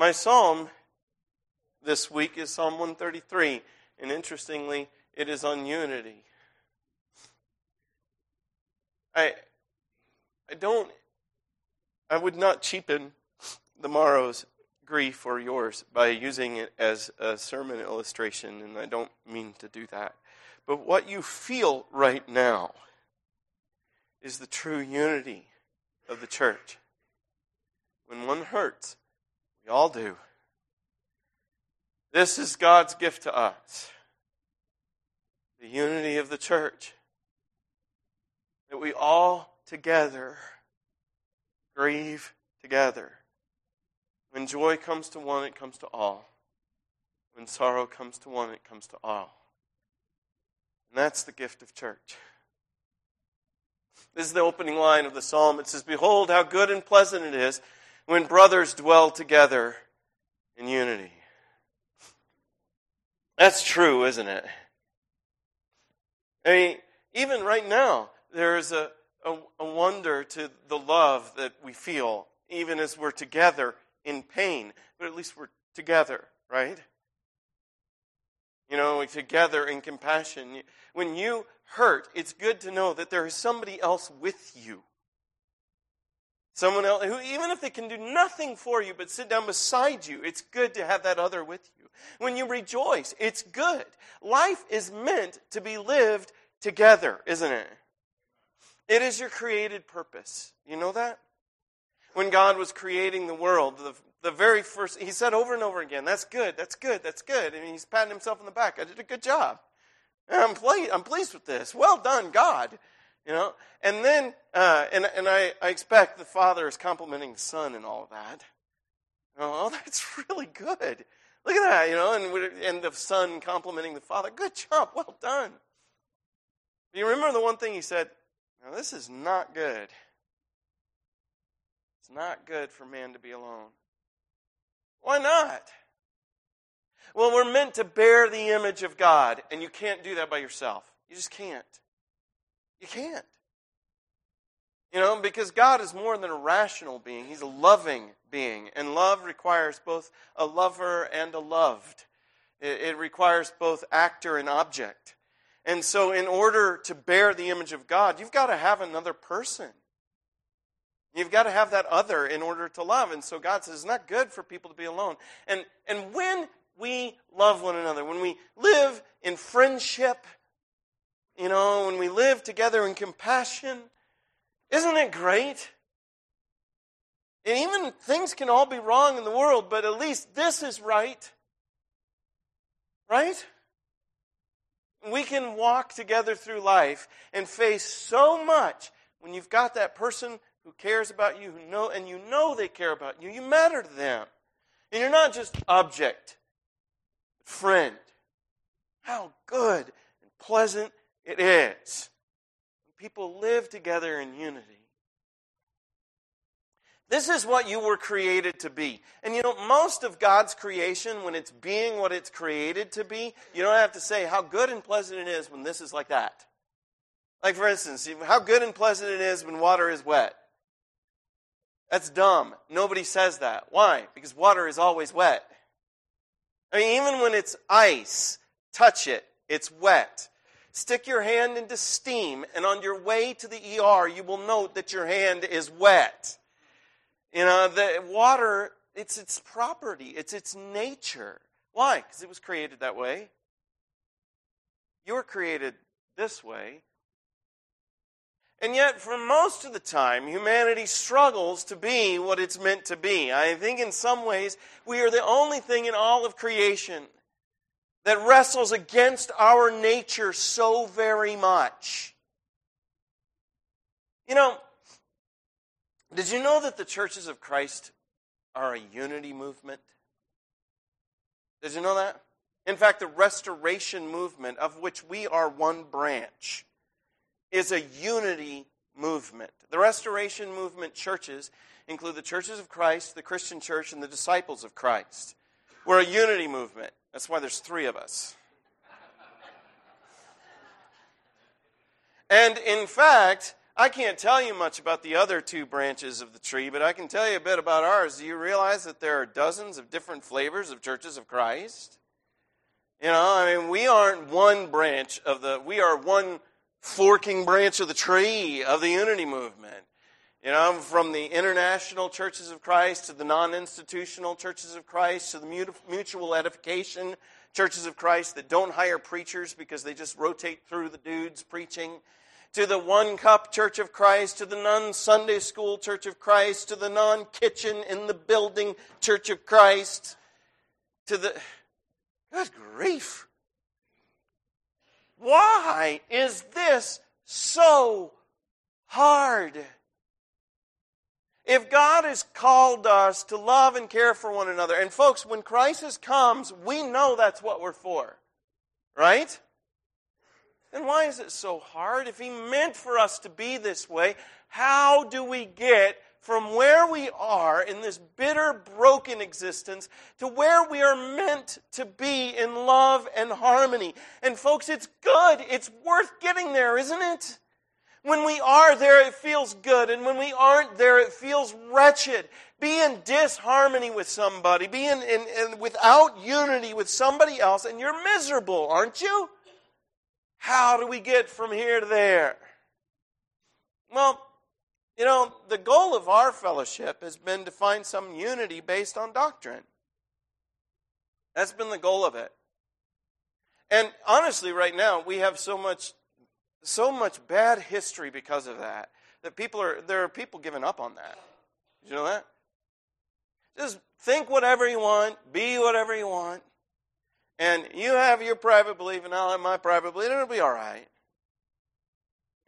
My psalm this week is Psalm 133, and interestingly, it is on unity. I would not cheapen the morrow's grief or yours by using it as a sermon illustration, and I don't mean to do that. But what you feel right now is the true unity of the church. When one hurts, we all do. This is God's gift to us. The unity of the church. That we all together grieve together. When joy comes to one, it comes to all. When sorrow comes to one, it comes to all. And that's the gift of church. This is the opening line of the psalm. It says, "Behold, how good and pleasant it is when brothers dwell together in unity." That's true, isn't it? I mean, even right now, there is a wonder to the love that we feel, even as we're together in pain. But at least we're together, right? You know, together in compassion. When you hurt, it's good to know that there is somebody else with you. Someone else, who, even if they can do nothing for you but sit down beside you, it's good to have that other with you. When you rejoice, it's good. Life is meant to be lived together, isn't it? It is your created purpose. You know that? When God was creating the world, the very first, he said over and over again, "That's good, that's good, that's good." And he's patting himself on the back. "I did a good job. I'm pleased with this. Well done, God." You know, and then I expect the Father is complimenting the Son and all of that. "Oh, that's really good. Look at that," you know, and the Son complimenting the Father. "Good job, well done." Do you remember the one thing he said? "Now this is not good. It's not good for man to be alone." Why not? Well, we're meant to bear the image of God, and you can't do that by yourself. You just can't. You can't. You know, because God is more than a rational being. He's a loving being. And love requires both a lover and a loved. It requires both actor and object. And so in order to bear the image of God, you've got to have another person. You've got to have that other in order to love. And so God says it's not good for people to be alone. And when we love one another, when we live in friendship, you know, when we live together in compassion, isn't it great? And even things can all be wrong in the world, but at least this is right. Right? We can walk together through life and face so much when you've got that person who cares about you, and you know they care about you. You matter to them. And you're not just object, friend. How good and pleasant it is. People live together in unity. This is what you were created to be. And you know, most of God's creation, when it's being what it's created to be, you don't have to say how good and pleasant it is when this is like that. Like, for instance, how good and pleasant it is when water is wet. That's dumb. Nobody says that. Why? Because water is always wet. I mean, even when it's ice, touch it, it's wet. Stick your hand into steam, and on your way to the ER, you will note that your hand is wet. You know, the water, it's its property. It's its nature. Why? Because it was created that way. You were created this way. And yet, for most of the time, humanity struggles to be what it's meant to be. I think in some ways, we are the only thing in all of creation that wrestles against our nature so very much. You know, did you know that the churches of Christ are a unity movement? Did you know that? In fact, the Restoration movement, of which we are one branch, is a unity movement. The Restoration movement churches include the Churches of Christ, the Christian Church, and the Disciples of Christ. We're a unity movement. That's why there's three of us. And in fact, I can't tell you much about the other two branches of the tree, but I can tell you a bit about ours. Do you realize that there are dozens of different flavors of Churches of Christ? You know, I mean, we aren't one branch of the, we are one forking branch of the tree of the unity movement. You know, from the international Churches of Christ to the non-institutional Churches of Christ to the mutual edification Churches of Christ that don't hire preachers because they just rotate through the dudes preaching, to the One Cup Church of Christ, to the non-Sunday school Church of Christ, to the non-kitchen in the building Church of Christ, to the... Good grief! Why is this so hard? If God has called us to love and care for one another, and folks, when crisis comes, we know that's what we're for, right? Then why is it so hard? If He meant for us to be this way, how do we get from where we are in this bitter, broken existence to where we are meant to be in love and harmony? And folks, it's good. It's worth getting there, isn't it? When we are there, it feels good. And when we aren't there, it feels wretched. Be in disharmony with somebody. Be in without unity with somebody else, and you're miserable, aren't you? How do we get from here to there? Well, you know, the goal of our fellowship has been to find some unity based on doctrine. That's been the goal of it. And honestly, right now, we have so much bad history because of that, that there are people giving up on that. Did you know that? Just think whatever you want, be whatever you want. And you have your private belief, and I'll have my private belief, and it'll be all right.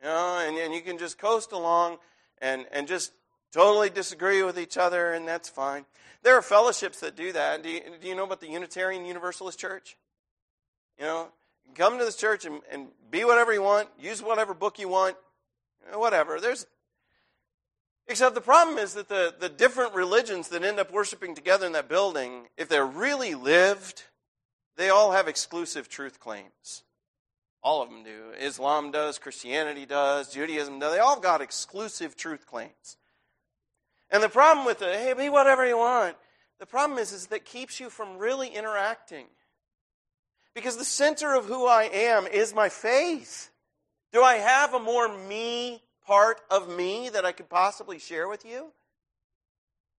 You know, and you can just coast along and just totally disagree with each other, and that's fine. There are fellowships that do that. Do you know about the Unitarian Universalist Church? You know, come to this church and be whatever you want, use whatever book you want, whatever. Except the problem is that the different religions that end up worshiping together in that building, if they're really lived... They all have exclusive truth claims. All of them do. Islam does, Christianity does, Judaism does. They all got exclusive truth claims. And the problem with the, hey, be whatever you want, the problem is that it keeps you from really interacting. Because the center of who I am is my faith. Do I have a more me part of me that I could possibly share with you?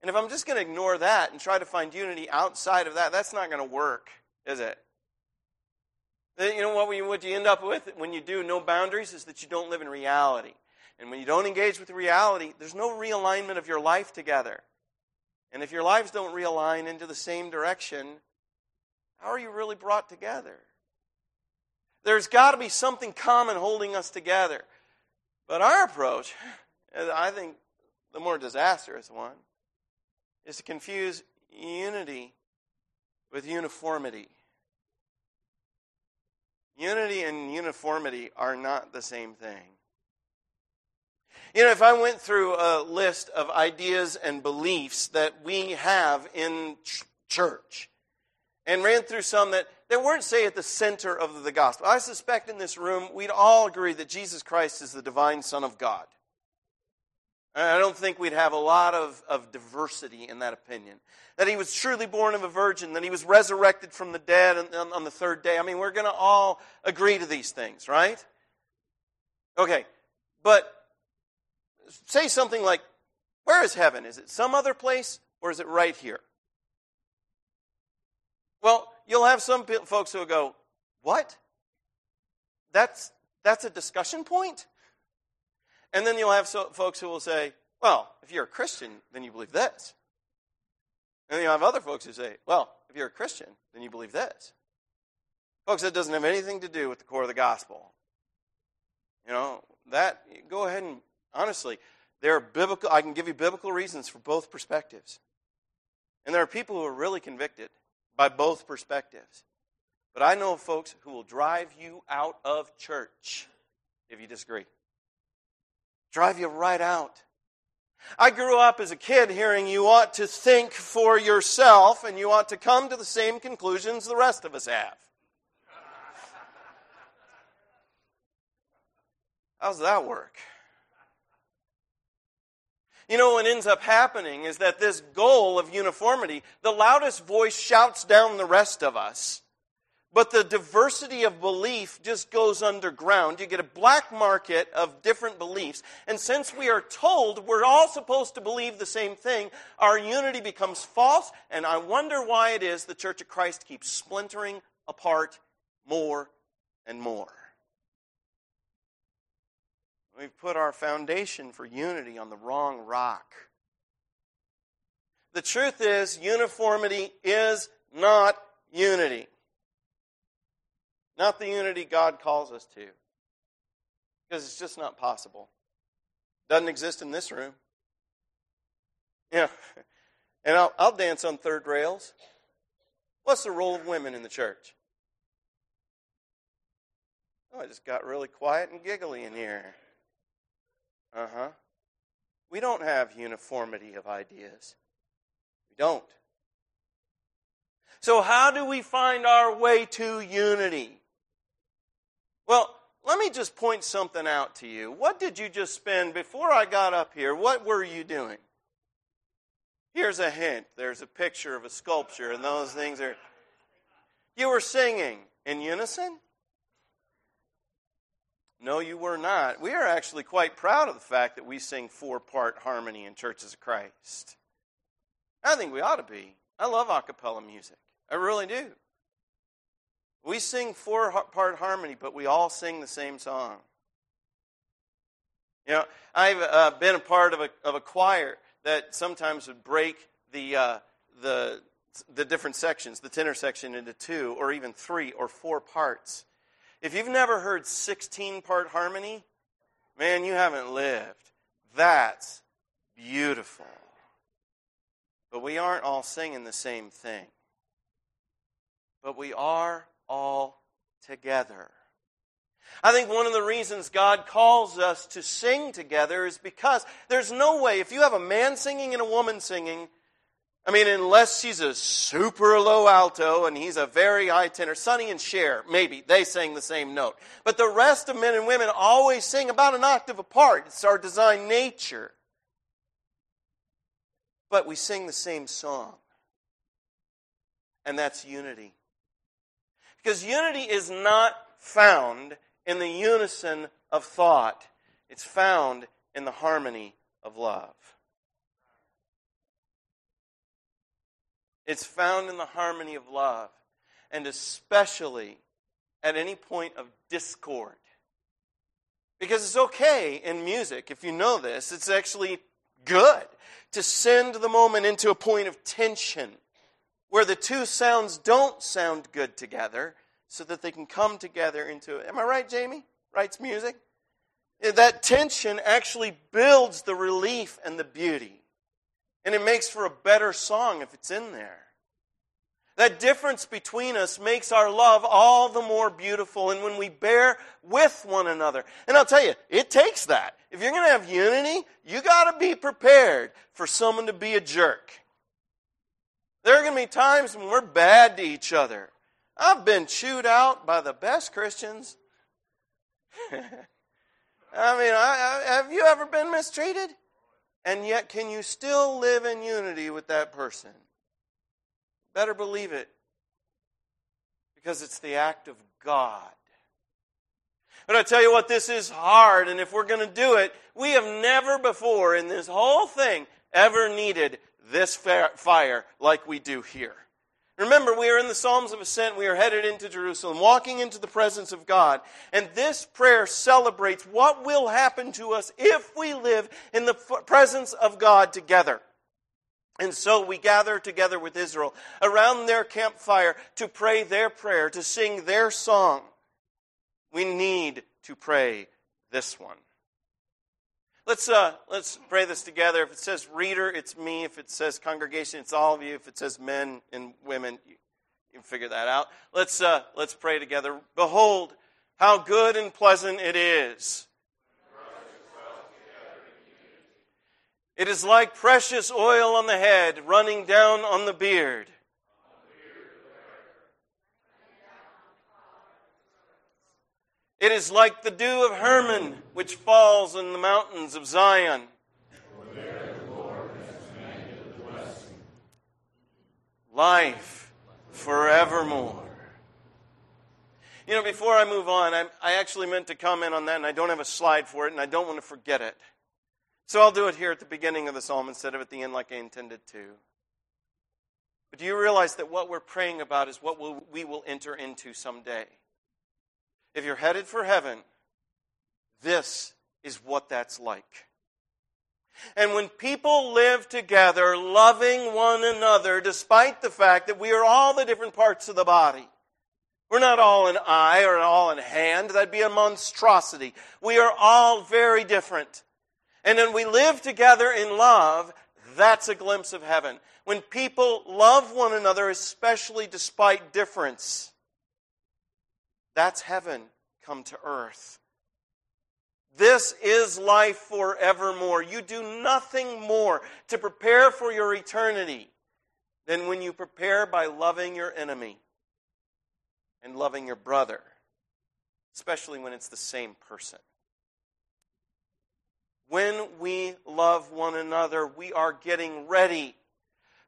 And if I'm just going to ignore that and try to find unity outside of that, that's not going to work. Is it? You know what you end up with when you do no boundaries is that you don't live in reality. And when you don't engage with reality, there's no realignment of your life together. And if your lives don't realign into the same direction, how are you really brought together? There's got to be something common holding us together. But our approach, I think the more disastrous one, is to confuse unity with uniformity. Unity and uniformity are not the same thing. You know, if I went through a list of ideas and beliefs that we have in church and ran through some that weren't, say, at the center of the gospel, I suspect in this room we'd all agree that Jesus Christ is the divine Son of God. I don't think we'd have a lot of diversity in that opinion. That he was truly born of a virgin, that he was resurrected from the dead on the third day. I mean, we're going to all agree to these things, right? Okay, but say something like, where is heaven? Is it some other place, or is it right here? Well, you'll have some folks who will go, what? That's a discussion point? And then you'll have folks who will say, well, if you're a Christian, then you believe this. And then you'll have other folks who say, well, if you're a Christian, then you believe this. Folks, that doesn't have anything to do with the core of the gospel. You know, that, go ahead and, honestly, there are biblical, I can give you biblical reasons for both perspectives. And there are people who are really convicted by both perspectives. But I know folks who will drive you out of church if you disagree. Drive you right out. I grew up as a kid hearing you ought to think for yourself and you ought to come to the same conclusions the rest of us have. How's that work? You know what ends up happening is that this goal of uniformity, the loudest voice shouts down the rest of us, but the diversity of belief just goes underground. You get a black market of different beliefs. And since we are told we're all supposed to believe the same thing, our unity becomes false, and I wonder why it is the Church of Christ keeps splintering apart more and more. We've put our foundation for unity on the wrong rock. The truth is, uniformity is not unity. Not the unity God calls us to. Because it's just not possible. Doesn't exist in this room. Yeah. And I'll dance on third rails. What's the role of women in the church? Oh, I just got really quiet and giggly in here. We don't have uniformity of ideas. We don't. So how do we find our way to unity? Well, let me just point something out to you. What did you just spend before I got up here? What were you doing? Here's a hint. There's a picture of a sculpture, and those things are... You were singing in unison? No, you were not. We are actually quite proud of the fact that we sing four-part harmony in Churches of Christ. I think we ought to be. I love a cappella music. I really do. We sing four-part harmony, but we all sing the same song. You know, I've been a part of a choir that sometimes would break the different sections, the tenor section, into two or even three or four parts. If you've never heard 16-part harmony, man, you haven't lived. That's beautiful. But we aren't all singing the same thing. But we are all together. I think one of the reasons God calls us to sing together is because there's no way, if you have a man singing and a woman singing, I mean, unless she's a super low alto and he's a very high tenor. Sonny and Cher, maybe, they sang the same note. But the rest of men and women always sing about an octave apart. It's our design nature. But we sing the same song. And that's unity. Because unity is not found in the unison of thought. It's found in the harmony of love. It's found in the harmony of love, and especially at any point of discord. Because it's okay in music, if you know this, it's actually good to send the moment into a point of tension where the two sounds don't sound good together so that they can come together into it. Am I right, Jamie? Writes music? That tension actually builds the relief and the beauty. And it makes for a better song if it's in there. That difference between us makes our love all the more beautiful. And when we bear with one another. And I'll tell you, it takes that. If you're going to have unity, you got to be prepared for someone to be a jerk. There are going to be times when we're bad to each other. I've been chewed out by the best Christians. I mean, have you ever been mistreated? And yet, can you still live in unity with that person? Better believe it. Because it's the act of God. But I tell you what, this is hard. And if we're going to do it, we have never before in this whole thing ever needed this fire like we do here. Remember, we are in the Psalms of Ascent. We are headed into Jerusalem, walking into the presence of God. And this prayer celebrates what will happen to us if we live in the presence of God together. And so we gather together with Israel around their campfire to pray their prayer, to sing their song. We need to pray this one. Let's pray this together. If it says reader, it's me. If it says congregation, it's all of you. If it says men and women, you can figure that out. Let's pray together. Behold, how good and pleasant it is. It is like precious oil on the head, running down on the beard. It is like the dew of Hermon, which falls in the mountains of Zion. life forevermore. You know, before I move on, I actually meant to comment on that, and I don't have a slide for it, and I don't want to forget it. So I'll do it here at the beginning of the psalm instead of at the end like I intended to. But do you realize that what we're praying about is what we will enter into someday? If you're headed for heaven, this is what that's like. And when people live together, loving one another, despite the fact that we are all the different parts of the body, we're not all an eye or all in hand. That'd be a monstrosity. We are all very different. And when we live together in love, that's a glimpse of heaven. When people love one another, especially despite difference, that's heaven come to earth. This is life forevermore. You do nothing more to prepare for your eternity than when you prepare by loving your enemy and loving your brother, especially when it's the same person. When we love one another, we are getting ready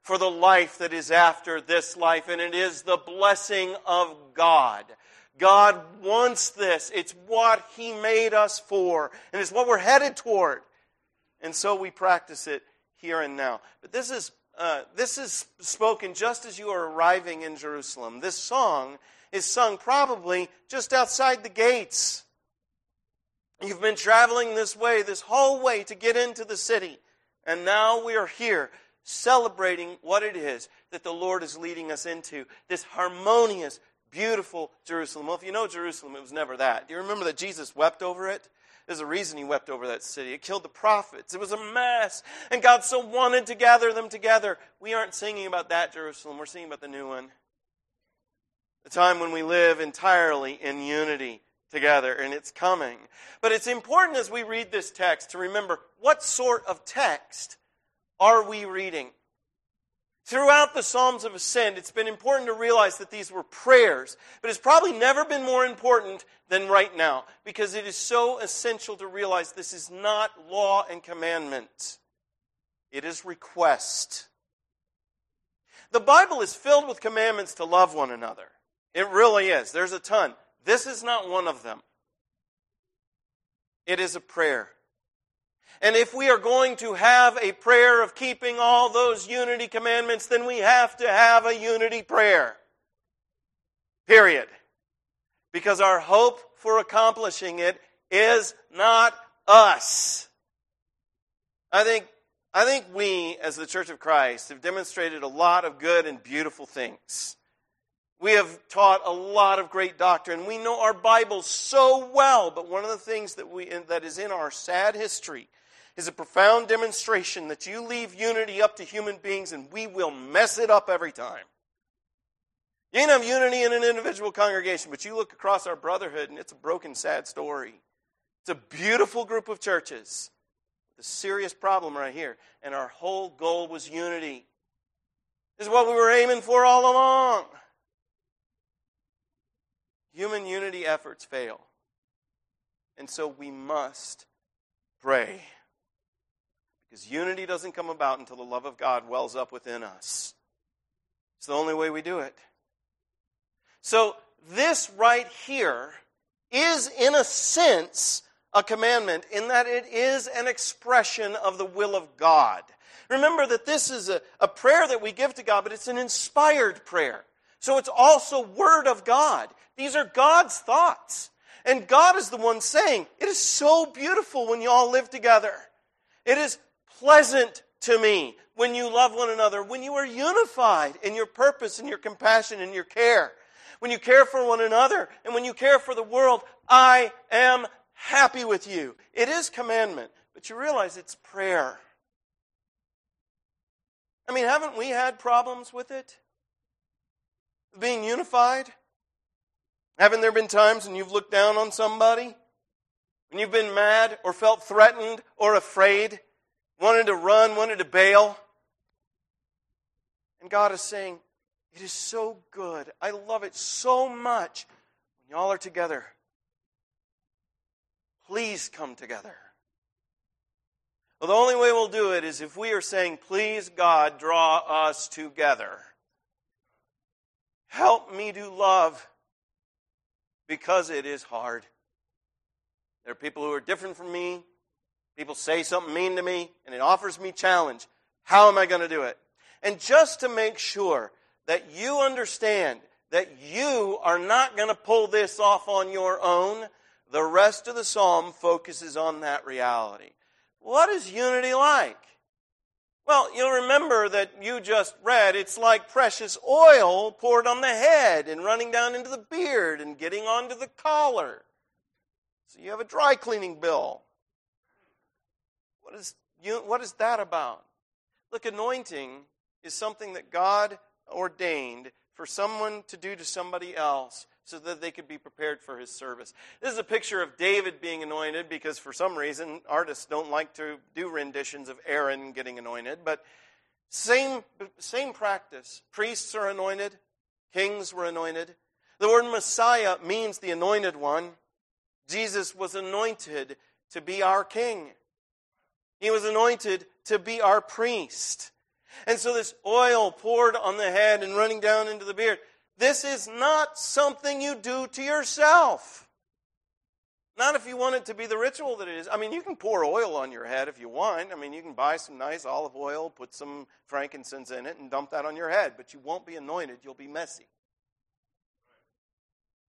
for the life that is after this life, and it is the blessing of God. God wants this. It's what He made us for, and it's what we're headed toward. And so we practice it here and now. But this is spoken just as you are arriving in Jerusalem. This song is sung probably just outside the gates. You've been traveling this way, this whole way to get into the city. And now we are here celebrating what it is that the Lord is leading us into. This harmonious, beautiful Jerusalem. Well, if you know Jerusalem, it was never that. Do you remember that Jesus wept over it? There's a reason He wept over that city. It killed the prophets. It was a mess. And God so wanted to gather them together. We aren't singing about that Jerusalem. We're singing about the new one. The time when we live entirely in unity together, and it's coming. But it's important as we read this text to remember what sort of text are we reading. Throughout the Psalms of Ascent, it's been important to realize that these were prayers, but it's probably never been more important than right now, because it is so essential to realize this is not law and commandment. It is request. The Bible is filled with commandments to love one another. It really is. There's a ton. This is not one of them. It is a prayer. And if we are going to have a prayer of keeping all those unity commandments, then we have to have a unity prayer. Period. Because our hope for accomplishing it is not us. I think we, as the Church of Christ, have demonstrated a lot of good and beautiful things. We have taught a lot of great doctrine. We know our Bible so well, but one of the things that is in our sad history is a profound demonstration that you leave unity up to human beings and we will mess it up every time. You can have unity in an individual congregation, but you look across our brotherhood and it's a broken, sad story. It's a beautiful group of churches. The serious problem right here. And our whole goal was unity. This is what we were aiming for all along. Human unity efforts fail. And so we must pray. Because unity doesn't come about until the love of God wells up within us. It's the only way we do it. So this right here is, in a sense, a commandment in that it is an expression of the will of God. Remember that this is a prayer that we give to God, but it's an inspired prayer. So it's also Word of God. These are God's thoughts. And God is the one saying, it is so beautiful when you all live together. It is pleasant to me when you love one another, when you are unified in your purpose and your compassion and your care. When you care for one another and when you care for the world, I am happy with you. It is commandment, but you realize it's prayer. I mean, haven't we had problems with it? Being unified? Haven't there been times when you've looked down on somebody? When you've been mad or felt threatened or afraid? Wanted to run, wanted to bail? And God is saying, it is so good. I love it so much when y'all are together. Please come together. Well, the only way we'll do it is if we are saying, please, God, draw us together. Help me to love, because it is hard. There are people who are different from me. People say something mean to me, and it offers me challenge. How am I going to do it? And just to make sure that you understand that you are not going to pull this off on your own, the rest of the psalm focuses on that reality. What is unity like? Well, you'll remember that you just read, it's like precious oil poured on the head and running down into the beard and getting onto the collar. So you have a dry cleaning bill. What is that about? Look, anointing is something that God ordained for someone to do to somebody else so that they could be prepared for his service. This is a picture of David being anointed, because for some reason artists don't like to do renditions of Aaron getting anointed. But same practice. Priests are anointed. Kings were anointed. The word Messiah means the anointed one. Jesus was anointed to be our king. He was anointed to be our priest. And so this oil poured on the head and running down into the beard, this is not something you do to yourself. Not if you want it to be the ritual that it is. I mean, you can pour oil on your head if you want. I mean, you can buy some nice olive oil, put some frankincense in it, and dump that on your head. But you won't be anointed. You'll be messy.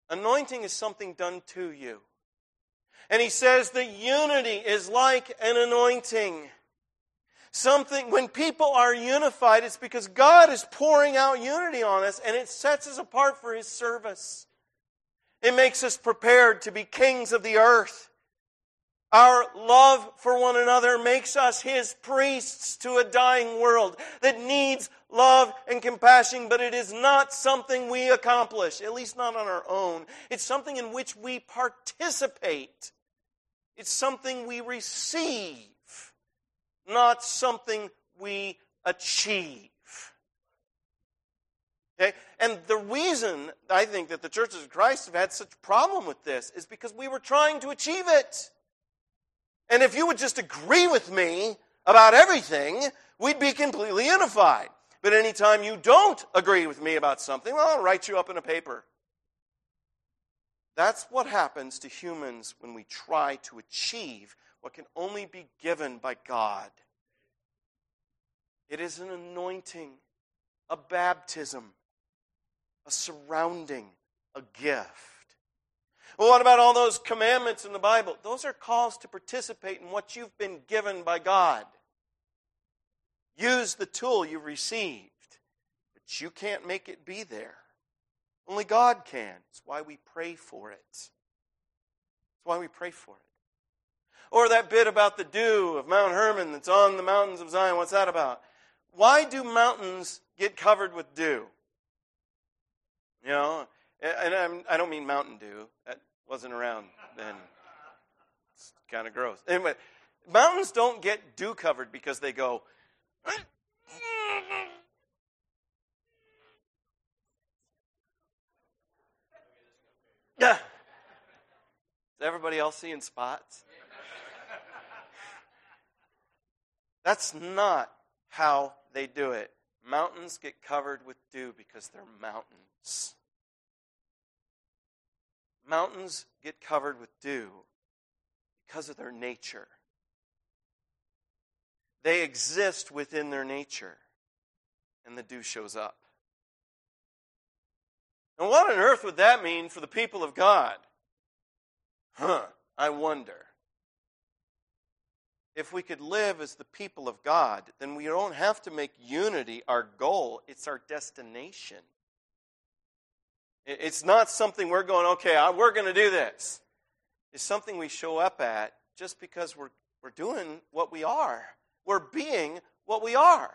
Anointing is something done to you. And he says that unity is like an anointing. Something, when people are unified, it's because God is pouring out unity on us, and it sets us apart for his service. It makes us prepared to be kings of the earth. Our love for one another makes us his priests to a dying world that needs love and compassion, but it is not something we accomplish, at least not on our own. It's something in which we participate. It's something we receive. Not something we achieve. Okay? And the reason I think that the churches of Christ have had such a problem with this is because we were trying to achieve it. And if you would just agree with me about everything, we'd be completely unified. But anytime you don't agree with me about something, well, I'll write you up in a paper. That's what happens to humans when we try to achieve what can only be given by God. It is an anointing, a baptism, a surrounding, a gift. Well, what about all those commandments in the Bible? Those are calls to participate in what you've been given by God. Use the tool you received, but you can't make it be there. Only God can. It's why we pray for it. It's why we pray for it. Or that bit about the dew of Mount Hermon that's on the mountains of Zion. What's that about? Why do mountains get covered with dew? You know, and I don't mean Mountain Dew. That wasn't around then. It's kind of gross. Anyway, mountains don't get dew covered because they go. Is everybody else seeing spots? That's not how they do it. Mountains get covered with dew because they're mountains. Mountains get covered with dew because of their nature. They exist within their nature, and the dew shows up. And what on earth would that mean for the people of God? I wonder. If we could live as the people of God, then we don't have to make unity our goal. It's our destination. It's not something we're going, okay, we're going to do this. It's something we show up at just because we're doing what we are. We're being what we are.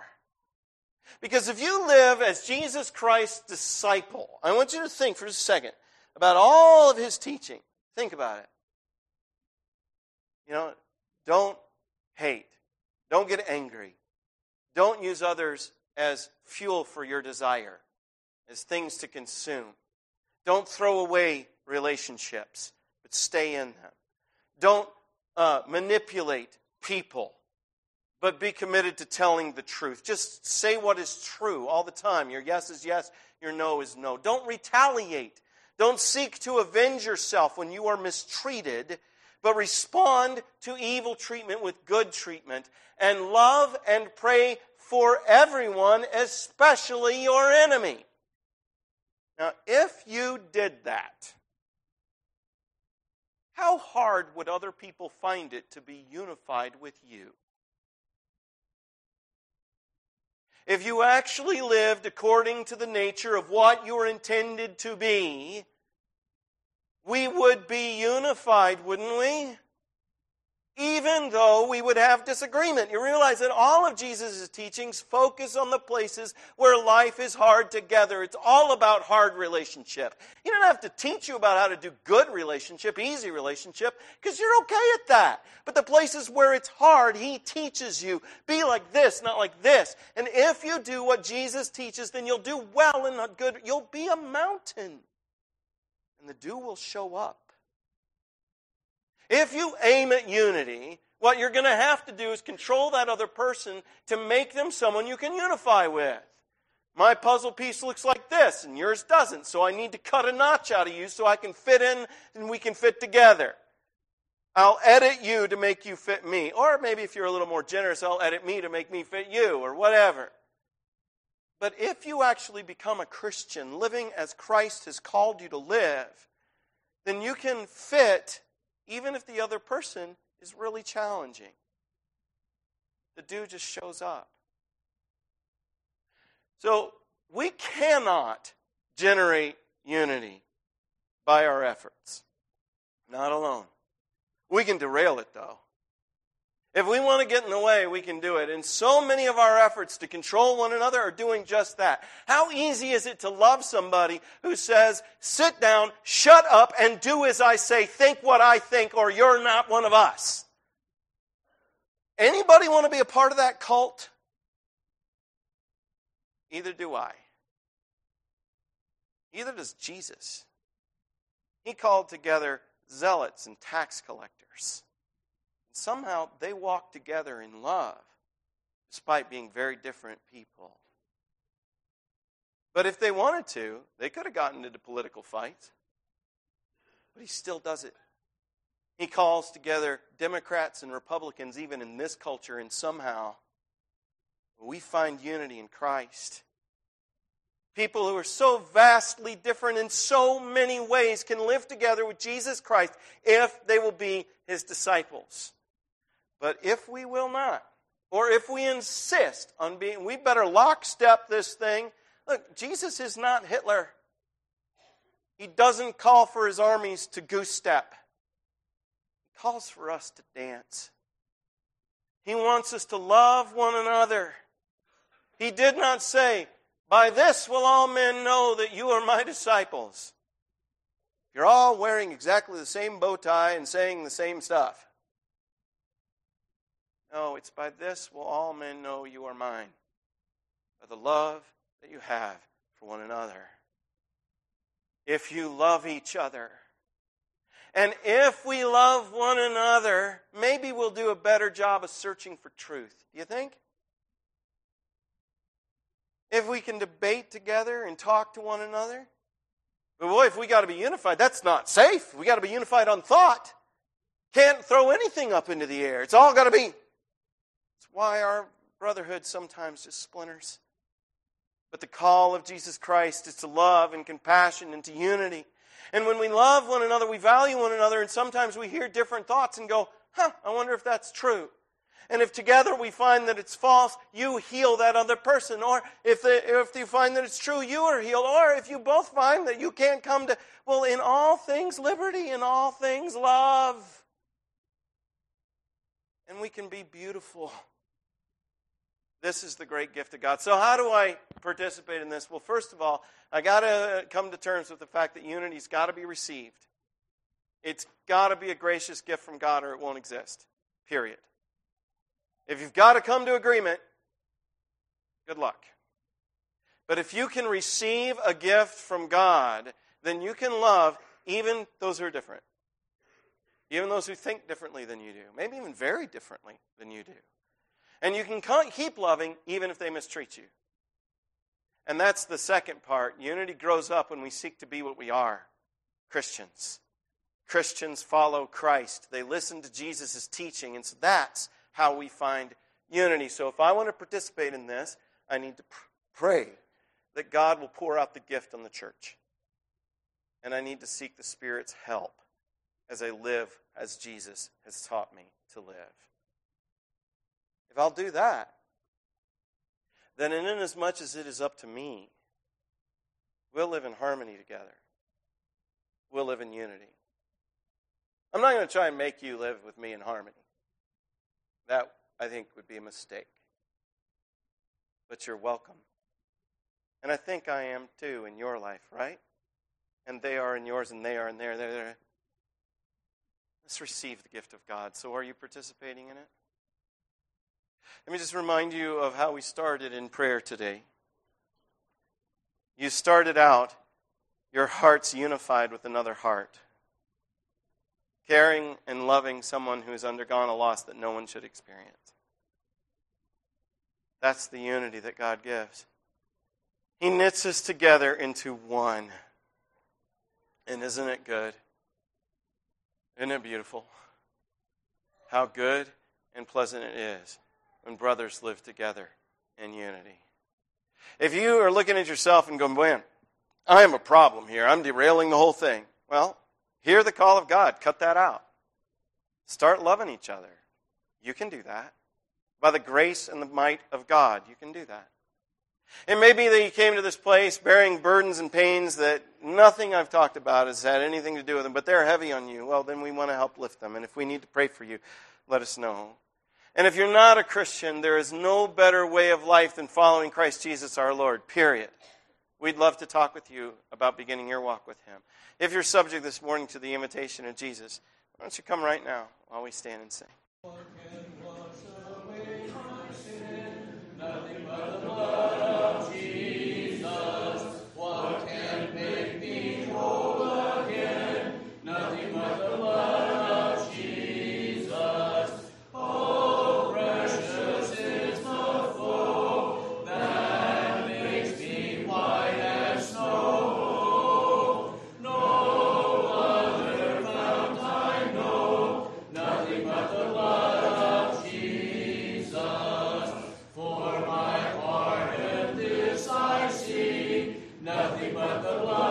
Because if you live as Jesus Christ's disciple, I want you to think for just a second about all of his teaching. Think about it. You know, don't hate. Don't get angry. Don't use others as fuel for your desire, as things to consume. Don't throw away relationships, but stay in them. Don't manipulate people. but be committed to telling the truth. Just say what is true all the time. Your yes is yes, your no is no. Don't retaliate. Don't seek to avenge yourself when you are mistreated, but respond to evil treatment with good treatment, and love and pray for everyone, especially your enemy. Now, if you did that, how hard would other people find it to be unified with you? If you actually lived according to the nature of what you were intended to be, we would be unified, wouldn't we? Even though we would have disagreement. You realize that all of Jesus' teachings focus on the places where life is hard together. It's all about hard relationship. He doesn't have to teach you about how to do good relationship, easy relationship, because you're okay at that. But the places where it's hard, he teaches you, be like this, not like this. And if you do what Jesus teaches, then you'll do well and not good. You'll be a mountain. And the dew will show up. If you aim at unity, what you're going to have to do is control that other person to make them someone you can unify with. My puzzle piece looks like this, and yours doesn't, so I need to cut a notch out of you so I can fit in and we can fit together. I'll edit you to make you fit me. Or maybe if you're a little more generous, I'll edit me to make me fit you, or whatever. But if you actually become a Christian, living as Christ has called you to live, then you can fit even if the other person is really challenging. The dude just shows up. So we cannot generate unity by our efforts. Not alone. We can derail it, though. If we want to get in the way, we can do it. And so many of our efforts to control one another are doing just that. How easy is it to love somebody who says, sit down, shut up, and do as I say, think what I think, or you're not one of us? Anybody want to be a part of that cult? Either do I. Either does Jesus. He called together zealots and tax collectors. Somehow they walk together in love, despite being very different people. But if they wanted to, they could have gotten into political fights. But he still does it. He calls together Democrats and Republicans, even in this culture, and somehow we find unity in Christ. People who are so vastly different in so many ways can live together with Jesus Christ if they will be his disciples. But if we will not, or if we insist on being, we better lockstep this thing. Look, Jesus is not Hitler. He doesn't call for his armies to goose step. He calls for us to dance. He wants us to love one another. He did not say, by this will all men know that you are my disciples. You're all wearing exactly the same bow tie and saying the same stuff. No, it's by this will all men know you are mine, by the love that you have for one another. If you love each other, and if we love one another, maybe we'll do a better job of searching for truth. Do you think? If we can debate together and talk to one another, but boy, if we got to be unified, that's not safe. We got to be unified on thought. Can't throw anything up into the air. It's all got to be. It's why our brotherhood sometimes just splinters. But the call of Jesus Christ is to love and compassion and to unity. And when we love one another, we value one another, and sometimes we hear different thoughts and go, I wonder if that's true. And if together we find that it's false, you heal that other person. Or if you find that it's true, you are healed. Or if you both find that you can't come to, well, in all things liberty, in all things love. And we can be beautiful. This is the great gift of God. So how do I participate in this? Well, first of all, I got to come to terms with the fact that unity's got to be received. It's got to be a gracious gift from God or it won't exist. Period. If you've got to come to agreement, good luck. But if you can receive a gift from God, then you can love even those who are different. Even those who think differently than you do. Maybe even very differently than you do. And you can keep loving even if they mistreat you. And that's the second part. Unity grows up when we seek to be what we are, Christians. Christians follow Christ. They listen to Jesus' teaching. And so that's how we find unity. So if I want to participate in this, I need to pray that God will pour out the gift on the church. And I need to seek the Spirit's help as I live as Jesus has taught me to live. If I'll do that, then inasmuch as it is up to me, we'll live in harmony together. We'll live in unity. I'm not going to try and make you live with me in harmony. That, I think, would be a mistake. But you're welcome. And I think I am too in your life, right? And they are in yours, and they are in theirs. Let's receive the gift of God. So are you participating in it? Let me just remind you of how we started in prayer today. You started out, your heart's unified with another heart, caring and loving someone who has undergone a loss that no one should experience. That's the unity that God gives. He knits us together into one. And isn't it good? Isn't it beautiful? How good and pleasant it is when brothers live together in unity. If you are looking at yourself and going, man, I am a problem here. I'm derailing the whole thing. Well, hear the call of God. Cut that out. Start loving each other. You can do that. By the grace and the might of God, you can do that. It may be that you came to this place bearing burdens and pains that nothing I've talked about has had anything to do with them, but they're heavy on you. Well, then we want to help lift them. And if we need to pray for you, let us know. And if you're not a Christian, there is no better way of life than following Christ Jesus our Lord, period. We'd love to talk with you about beginning your walk with Him. If you're subject this morning to the invitation of Jesus, why don't you come right now while we stand and sing. Nothing but the love.